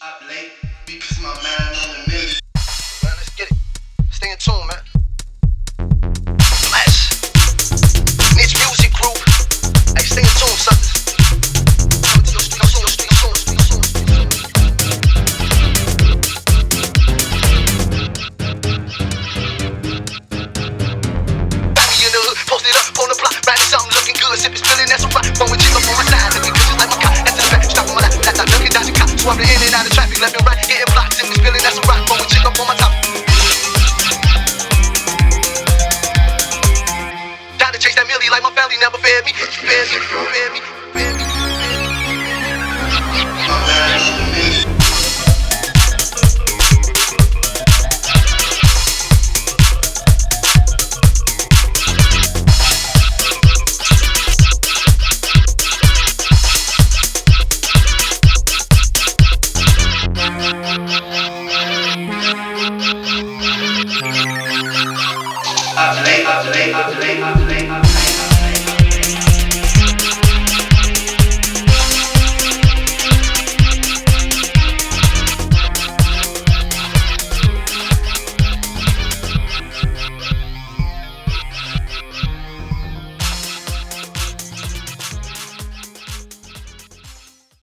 Up late because my mind on the million. Man, let's get it. Stay in tune, man. Flash. Niche Music Group. Hey, stay in tune, suckers. Got me in the hood, posted up on the block. Riding something looking good. Sip is feeling that's a rock. Phone with you up on my side. Looking good just like my cop. After the fact, stop on my lap. That's not looking, dodging cops. Swapping in and out of traffic. Left and right, getting blocked. Sip is feeling that's a rock. Phone with you up on my top. Like my family never fed me, fed me. I play.